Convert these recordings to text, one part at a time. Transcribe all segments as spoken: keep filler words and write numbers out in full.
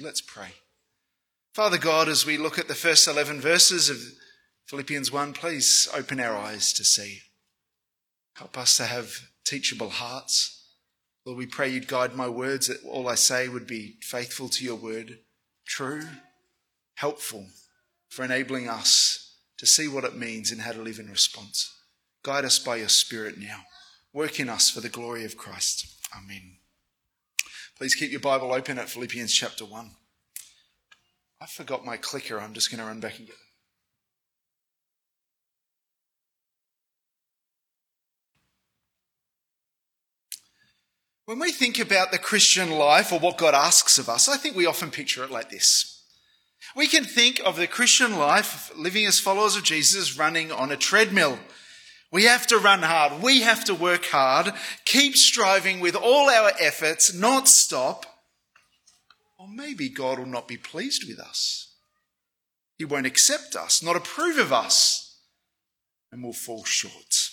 Let's pray. Father God, as we look at the first eleven verses of Philippians one, please open our eyes to see. Help us to have teachable hearts. Lord, we pray you'd guide my words, that all I say would be faithful to your word, true, helpful for enabling us to see what it means and how to live in response. Guide us by your Spirit now. Work in us for the glory of Christ. Amen. Please keep your Bible open at Philippians chapter one. I forgot my clicker. I'm just going to run back and get it. When we think about the Christian life or what God asks of us, I think we often picture it like this. We can think of the Christian life, living as followers of Jesus, running on a treadmill. We have to run hard. We have to work hard. Keep striving with all our efforts, not stop. Or maybe God will not be pleased with us. He won't accept us, not approve of us, and we'll fall short.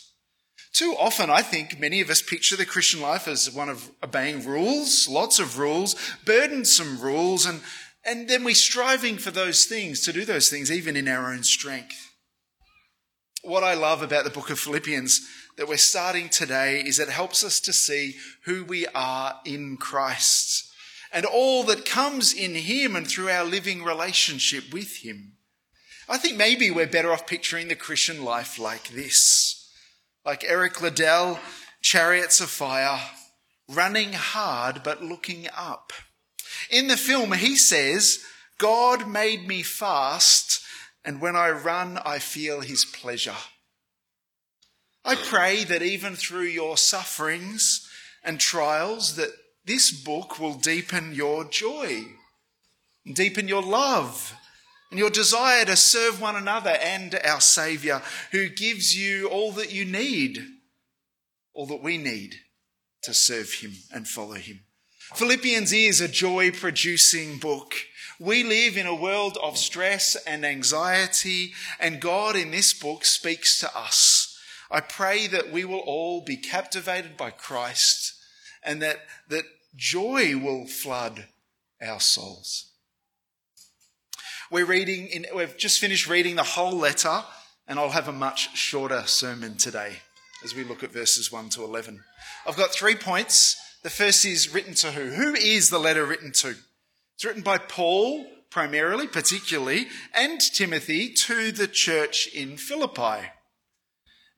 Too often, I think, many of us picture the Christian life as one of obeying rules, lots of rules, burdensome rules, and, and then we're striving for those things, to do those things, even in our own strength. What I love about the book of Philippians that we're starting today is it helps us to see who we are in Christ and all that comes in him and through our living relationship with him. I think maybe we're better off picturing the Christian life like this, like Eric Liddell, Chariots of Fire, running hard but looking up. In the film, he says, God made me fast, and when I run, I feel his pleasure. I pray that even through your sufferings and trials, that this book will deepen your joy, deepen your love, and your desire to serve one another and our Saviour, who gives you all that you need, all that we need to serve him and follow him. Philippians is a joy-producing book. We live in a world of stress and anxiety, and God in this book speaks to us. I pray that we will all be captivated by Christ and that, that joy will flood our souls. We're reading in, we've just finished reading the whole letter, and I'll have a much shorter sermon today as we look at verses one to eleven. I've got three points. The first is written to who? Who is the letter written to? It's written by Paul, primarily, particularly, and Timothy to the church in Philippi.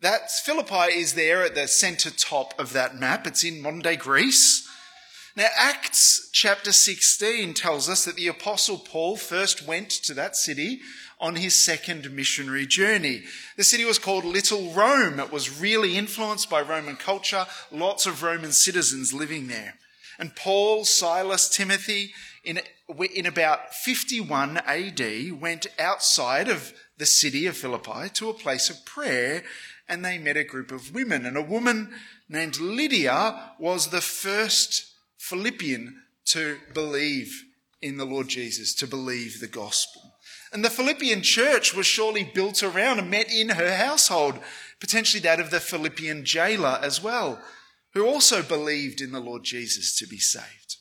That Philippi is there at the centre top of that map. It's in modern-day Greece. Now, Acts chapter sixteen tells us that the Apostle Paul first went to that city on his second missionary journey. The city was called Little Rome. It was really influenced by Roman culture, lots of Roman citizens living there. And Paul, Silas, Timothy, in, in about fifty-one A D, went outside of the city of Philippi to a place of prayer, and they met a group of women. And a woman named Lydia was the first Philippian to believe in the Lord Jesus, to believe the gospel. And the Philippian church was surely built around and met in her household, potentially that of the Philippian jailer as well, who also believed in the Lord Jesus to be saved.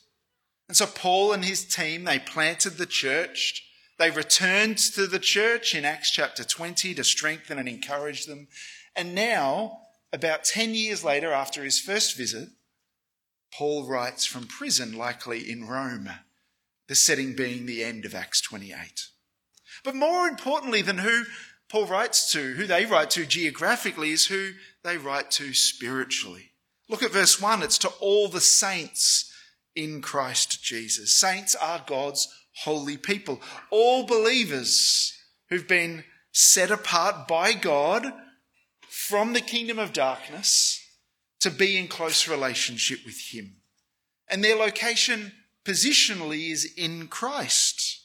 And so Paul and his team, they planted the church. They returned to the church in Acts chapter twenty to strengthen and encourage them. And now, about ten years later, after his first visit, Paul writes from prison, likely in Rome, the setting being the end of Acts twenty-eight. But more importantly than who Paul writes to, who they write to geographically, is who they write to spiritually. Look at verse one. It's to all the saints in Christ Jesus. Saints are God's holy people. All believers who've been set apart by God from the kingdom of darkness to be in close relationship with him. And their location positionally is in Christ.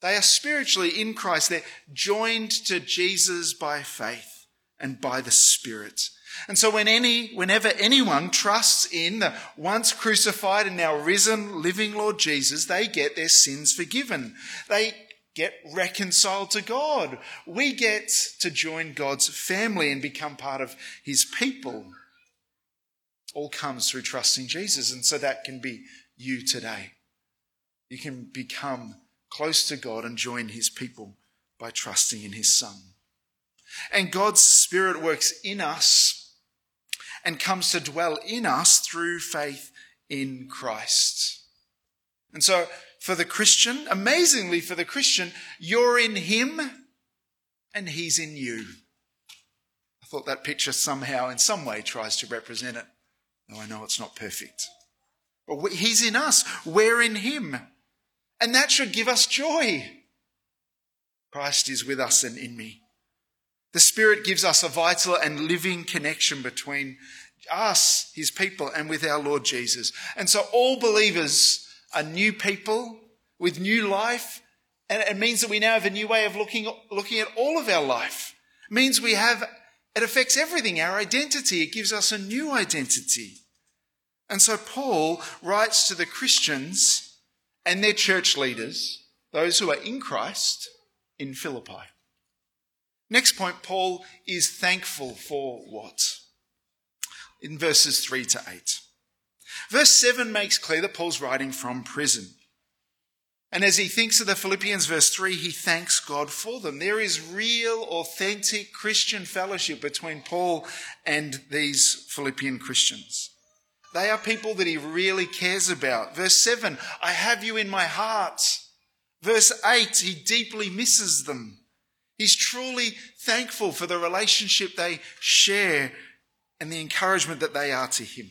They are spiritually in Christ. They're joined to Jesus by faith and by the Spirit. And so when any, whenever anyone trusts in the once crucified and now risen living Lord Jesus, they get their sins forgiven. They get reconciled to God. We get to join God's family and become part of his people. All comes through trusting Jesus, and so that can be you today. You can become close to God and join his people by trusting in his Son. And God's Spirit works in us and comes to dwell in us through faith in Christ. And so for the Christian, amazingly for the Christian, you're in him and he's in you. I thought that picture somehow in some way tries to represent it, though I know it's not perfect. But he's in us, we're in him. And that should give us joy. Christ is with us and in me. The Spirit gives us a vital and living connection between us, his people, and with our Lord Jesus. And so all believers are new people with new life. And it means that we now have a new way of looking, looking at all of our life. It means we have, it affects everything, our identity. It gives us a new identity. And so Paul writes to the Christians and their church leaders, those who are in Christ, in Philippi. Next point, Paul is thankful for what? In verses three to eight. Verse seven makes clear that Paul's writing from prison. And as he thinks of the Philippians, verse three, he thanks God for them. There is real, authentic Christian fellowship between Paul and these Philippian Christians. They are people that he really cares about. Verse seven, I have you in my heart. Verse eight, he deeply misses them. He's truly thankful for the relationship they share and the encouragement that they are to him.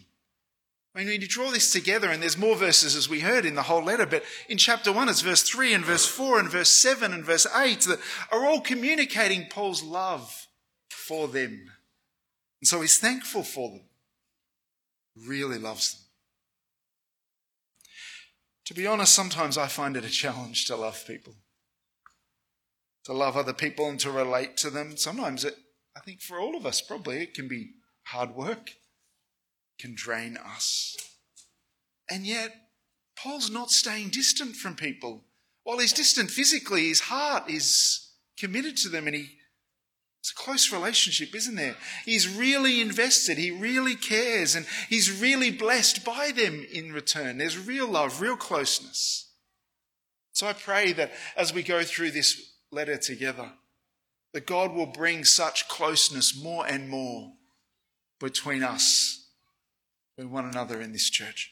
I mean, when you draw this together, and there's more verses as we heard in the whole letter, but in chapter one, it's verse three and verse four and verse seven and verse eight that are all communicating Paul's love for them. And so he's thankful for them. Really loves them. To be honest, sometimes I find it a challenge to love people, to love other people and to relate to them. Sometimes it, I think for all of us probably, it can be hard work, it can drain us. And yet, Paul's not staying distant from people. While he's distant physically, his heart is committed to them and he it's a close relationship, isn't there? He's really invested. He really cares. And he's really blessed by them in return. There's real love, real closeness. So I pray that as we go through this letter together, that God will bring such closeness more and more between us and one another in this church.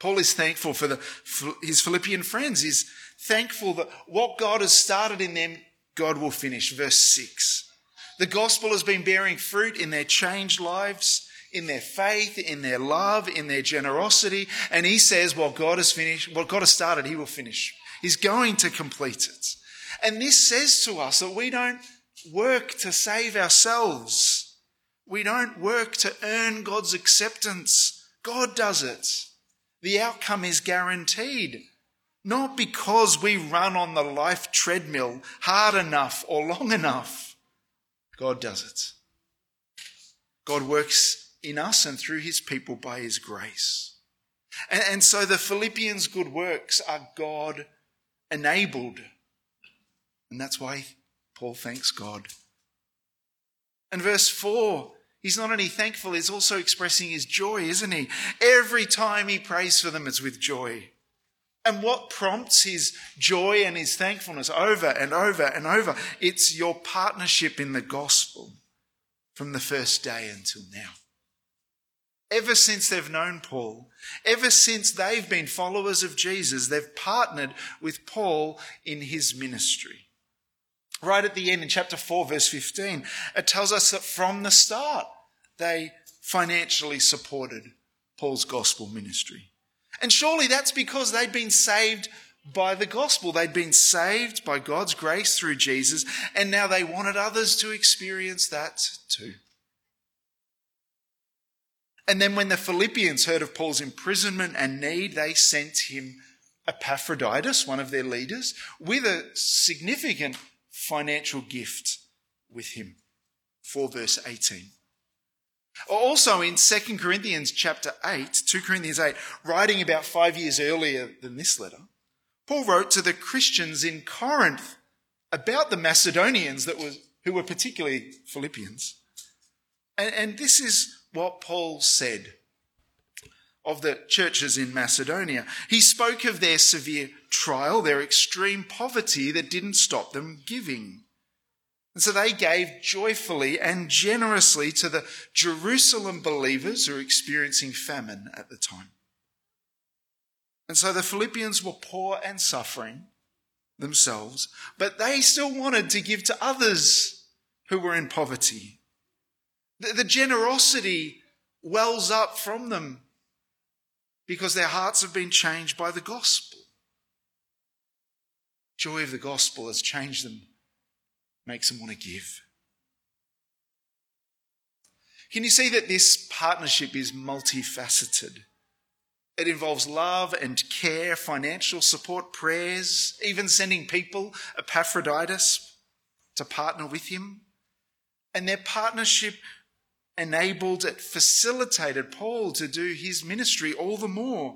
Paul is thankful for the, his Philippian friends. He's thankful that what God has started in them, God will finish. Verse six. The gospel has been bearing fruit in their changed lives, in their faith, in their love, in their generosity. And he says, what God has finished, what God has started, he will finish. He's going to complete it. And this says to us that we don't work to save ourselves. We don't work to earn God's acceptance. God does it. The outcome is guaranteed. Not because we run on the life treadmill hard enough or long enough. God does it. God works in us and through his people by his grace. And, and so the Philippians' good works are God-enabled. And that's why Paul thanks God. And verse four, he's not only thankful, he's also expressing his joy, isn't he? Every time he prays for them, it's with joy. And what prompts his joy and his thankfulness over and over and over? It's your partnership in the gospel from the first day until now. Ever since they've known Paul, ever since they've been followers of Jesus, they've partnered with Paul in his ministry. Right at the end in chapter four, verse fifteen, it tells us that from the start, they financially supported Paul's gospel ministry. And surely that's because they'd been saved by the gospel. They'd been saved by God's grace through Jesus, and now they wanted others to experience that too. And then when the Philippians heard of Paul's imprisonment and need, they sent him Epaphroditus, one of their leaders, with a significant financial gift with him. For verse eighteen. Also in Second Corinthians chapter eight, Second Corinthians eight, writing about five years earlier than this letter, Paul wrote to the Christians in Corinth about the Macedonians that was, who were particularly Philippians. And, and this is what Paul said. of the churches in Macedonia. He spoke of their severe trial, their extreme poverty that didn't stop them giving. And so they gave joyfully and generously to the Jerusalem believers who were experiencing famine at the time. And so the Philippians were poor and suffering themselves, but they still wanted to give to others who were in poverty. The, the generosity wells up from them because their hearts have been changed by the gospel. Joy of the gospel has changed them, makes them want to give. Can you see that this partnership is multifaceted? It involves love and care, financial support, prayers, even sending people, Epaphroditus, to partner with him. And their partnership enabled, it facilitated Paul to do his ministry all the more.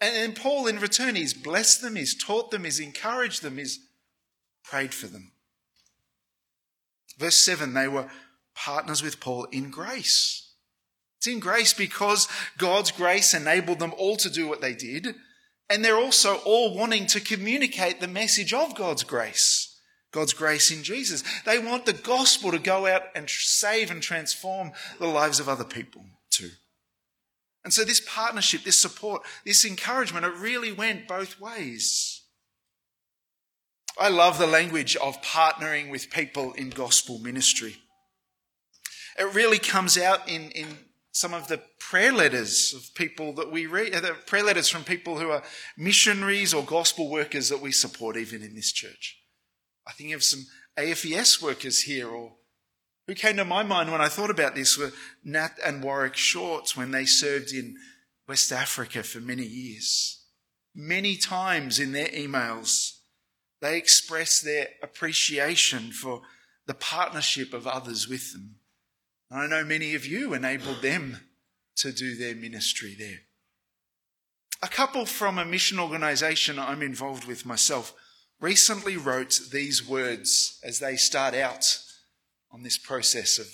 And then Paul, in return, he's blessed them, he's taught them, he's encouraged them, he's prayed for them. Verse seven, they were partners with Paul in grace. It's in grace because God's grace enabled them all to do what they did. And they're also all wanting to communicate the message of God's grace, God's grace in Jesus. They want the gospel to go out and save and transform the lives of other people too. And so this partnership, this support, this encouragement, it really went both ways. I love the language of partnering with people in gospel ministry. It really comes out in, in some of the prayer letters of people that we read, the prayer letters from people who are missionaries or gospel workers that we support even in this church. I think of some A F E S workers here, or who came to my mind when I thought about this were Nat and Warwick Shorts when they served in West Africa for many years. Many times in their emails, they expressed their appreciation for the partnership of others with them. I know many of you enabled them to do their ministry there. A couple from a mission organisation I'm involved with myself recently wrote these words as they start out on this process of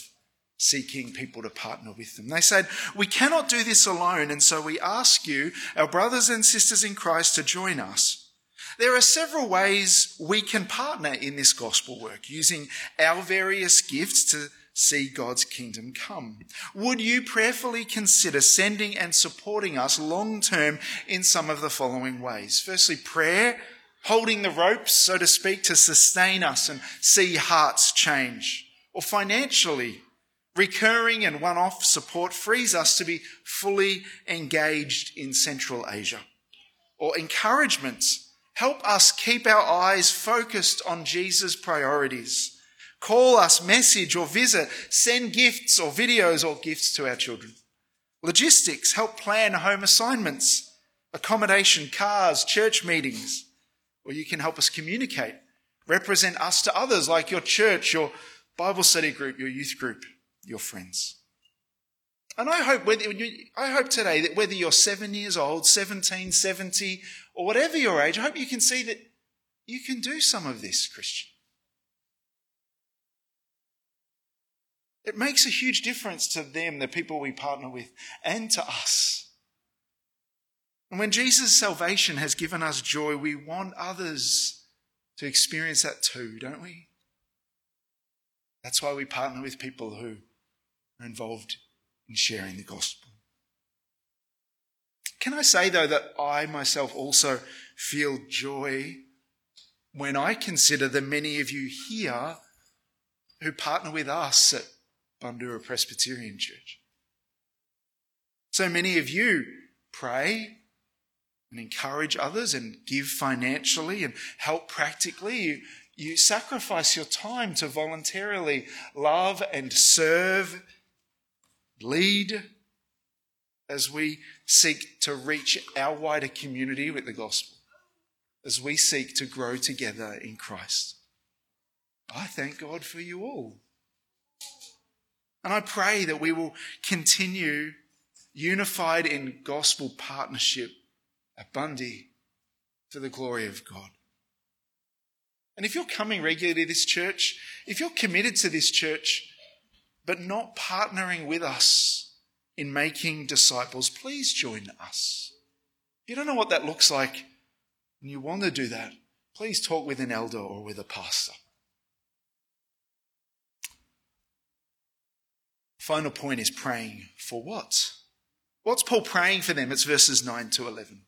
seeking people to partner with them. They said, "We cannot do this alone, and so we ask you, our brothers and sisters in Christ, to join us. There are several ways we can partner in this gospel work, using our various gifts to see God's kingdom come. Would you prayerfully consider sending and supporting us long-term in some of the following ways? Firstly, prayer, holding the ropes, so to speak, to sustain us and see hearts change. Or financially, recurring and one-off support frees us to be fully engaged in Central Asia. Or encouragement, help us keep our eyes focused on Jesus' priorities. Call us, message or visit, send gifts or videos or gifts to our children. Logistics, help plan home assignments, accommodation, cars, church meetings. Or you can help us communicate, represent us to others like your church, your Bible study group, your youth group, your friends." And I hope, whether you, I hope today that whether you're seven years old, seventeen, seventy, or whatever your age, I hope you can see that you can do some of this, Christian. It makes a huge difference to them, the people we partner with, and to us. And when Jesus' salvation has given us joy, we want others to experience that too, don't we? That's why we partner with people who are involved in sharing the gospel. Can I say, though, that I myself also feel joy when I consider the many of you here who partner with us at Bandura Presbyterian Church. So many of you pray and encourage others and give financially and help practically. You, you sacrifice your time to voluntarily love and serve, lead as we seek to reach our wider community with the gospel, as we seek to grow together in Christ. I thank God for you all. And I pray that we will continue unified in gospel partnership at Bundy for the glory of God. And if you're coming regularly to this church, if you're committed to this church but not partnering with us in making disciples, please join us. If you don't know what that looks like and you want to do that, please talk with an elder or with a pastor. Final point is praying for what? What's Paul praying for them? It's verses nine to eleven.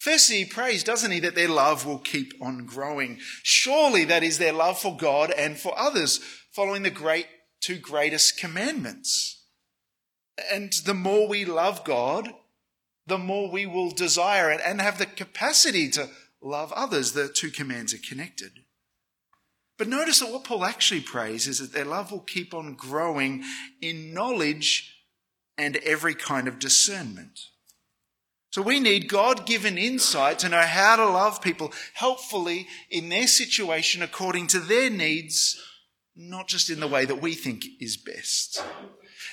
Firstly, he prays, doesn't he, that their love will keep on growing. Surely that is their love for God and for others, following the great two greatest commandments. And the more we love God, the more we will desire it and have the capacity to love others. The two commands are connected. But notice that what Paul actually prays is that their love will keep on growing in knowledge and every kind of discernment. So we need God-given insight to know how to love people helpfully in their situation according to their needs, not just in the way that we think is best.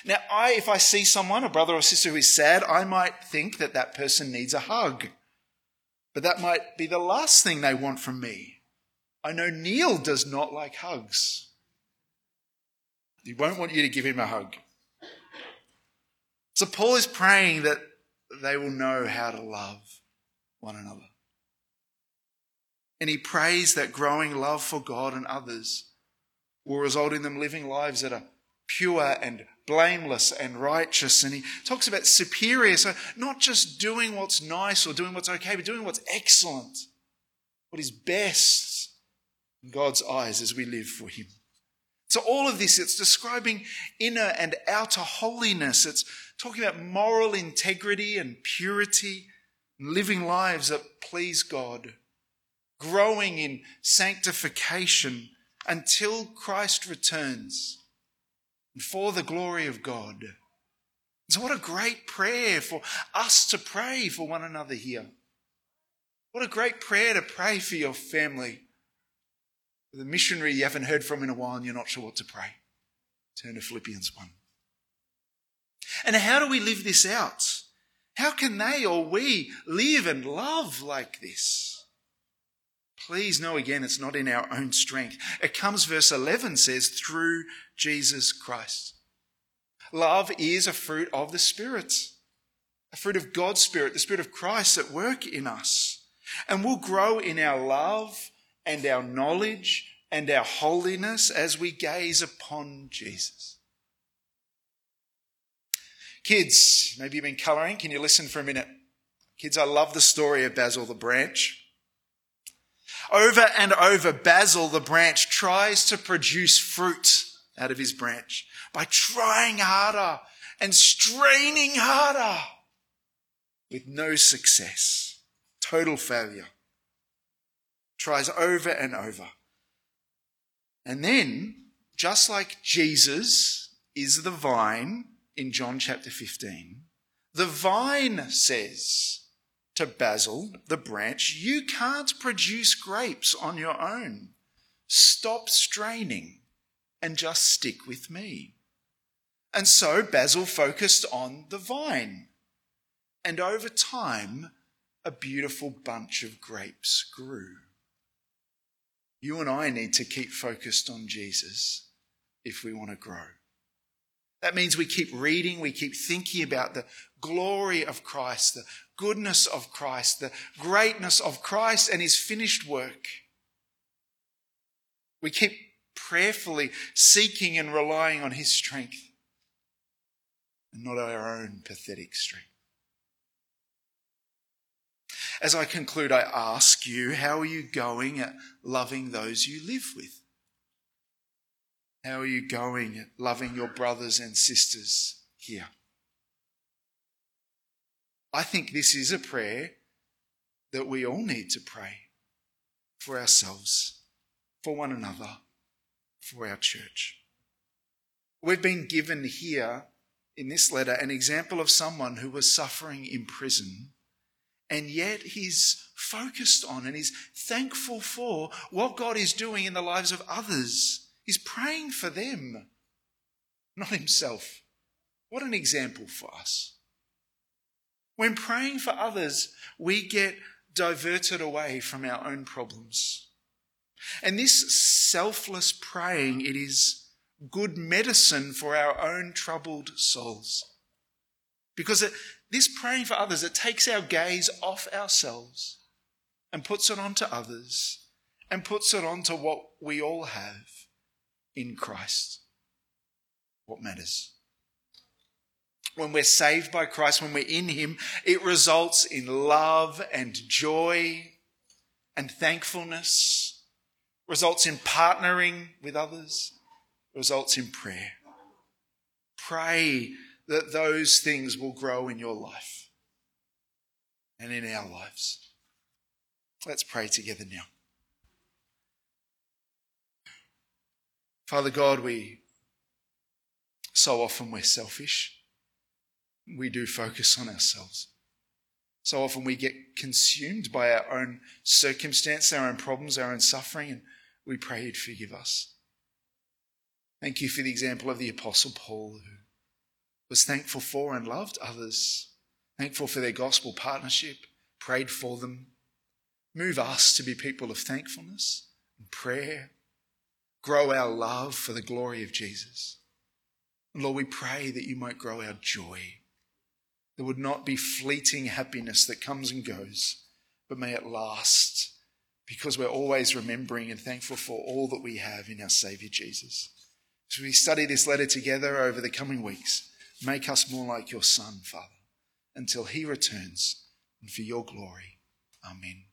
Now, I, if I see someone, a brother or sister who is sad, I might think that that person needs a hug. But that might be the last thing they want from me. I know Neil does not like hugs. He won't want you to give him a hug. So Paul is praying that they will know how to love one another. And he prays that growing love for God and others will result in them living lives that are pure and blameless and righteous. And he talks about superior, so not just doing what's nice or doing what's okay, but doing what's excellent, what is best in God's eyes as we live for him. So all of this, it's describing inner and outer holiness. It's talking about moral integrity and purity, and living lives that please God, growing in sanctification until Christ returns and for the glory of God. So what a great prayer for us to pray for one another here. What a great prayer to pray for your family. The missionary you haven't heard from in a while and you're not sure what to pray. Turn to Philippians one. And how do we live this out? How can they or we live and love like this? Please know again, it's not in our own strength. It comes, verse eleven says, through Jesus Christ. Love is a fruit of the Spirit, a fruit of God's Spirit, the Spirit of Christ at work in us. And we'll grow in our love and our knowledge and our holiness as we gaze upon Jesus. Kids, maybe you've been colouring. Can you listen for a minute? Kids, I love the story of Basil the branch. Over and over, Basil the branch tries to produce fruit out of his branch by trying harder and straining harder with no success. Total failure. Tries over and over. And then, just like Jesus is the vine in John chapter fifteen, the vine says to Basil, the branch, you can't produce grapes on your own. Stop straining and just stick with me. And so Basil focused on the vine. And over time, a beautiful bunch of grapes grew. You and I need to keep focused on Jesus if we want to grow. That means we keep reading, we keep thinking about the glory of Christ, the goodness of Christ, the greatness of Christ and his finished work. We keep prayerfully seeking and relying on his strength and not our own pathetic strength. As I conclude, I ask you, how are you going at loving those you live with? How are you going at loving your brothers and sisters here? I think this is a prayer that we all need to pray for ourselves, for one another, for our church. We've been given here in this letter an example of someone who was suffering in prison. And yet he's focused on and he's thankful for what God is doing in the lives of others. He's praying for them, not himself. What an example for us. When praying for others, we get diverted away from our own problems. And this selfless praying, it is good medicine for our own troubled souls. Because it, this praying for others, it takes our gaze off ourselves and puts it onto others and puts it onto what we all have in Christ. What matters? When we're saved by Christ, when we're in him, it results in love and joy and thankfulness, results in partnering with others, results in prayer. Pray that those things will grow in your life and in our lives. Let's pray together now. Father God, we so often we're selfish. We do focus on ourselves. So often we get consumed by our own circumstance, our own problems, our own suffering, and we pray you'd forgive us. Thank you for the example of the Apostle Paul, who was thankful for and loved others, thankful for their gospel partnership, prayed for them. Move us to be people of thankfulness and prayer. Grow our love for the glory of Jesus. And Lord, we pray that you might grow our joy. There would not be fleeting happiness that comes and goes, but may it last, because we're always remembering and thankful for all that we have in our Saviour Jesus. As we study this letter together over the coming weeks, make us more like your Son, Father, until he returns and for your glory. Amen.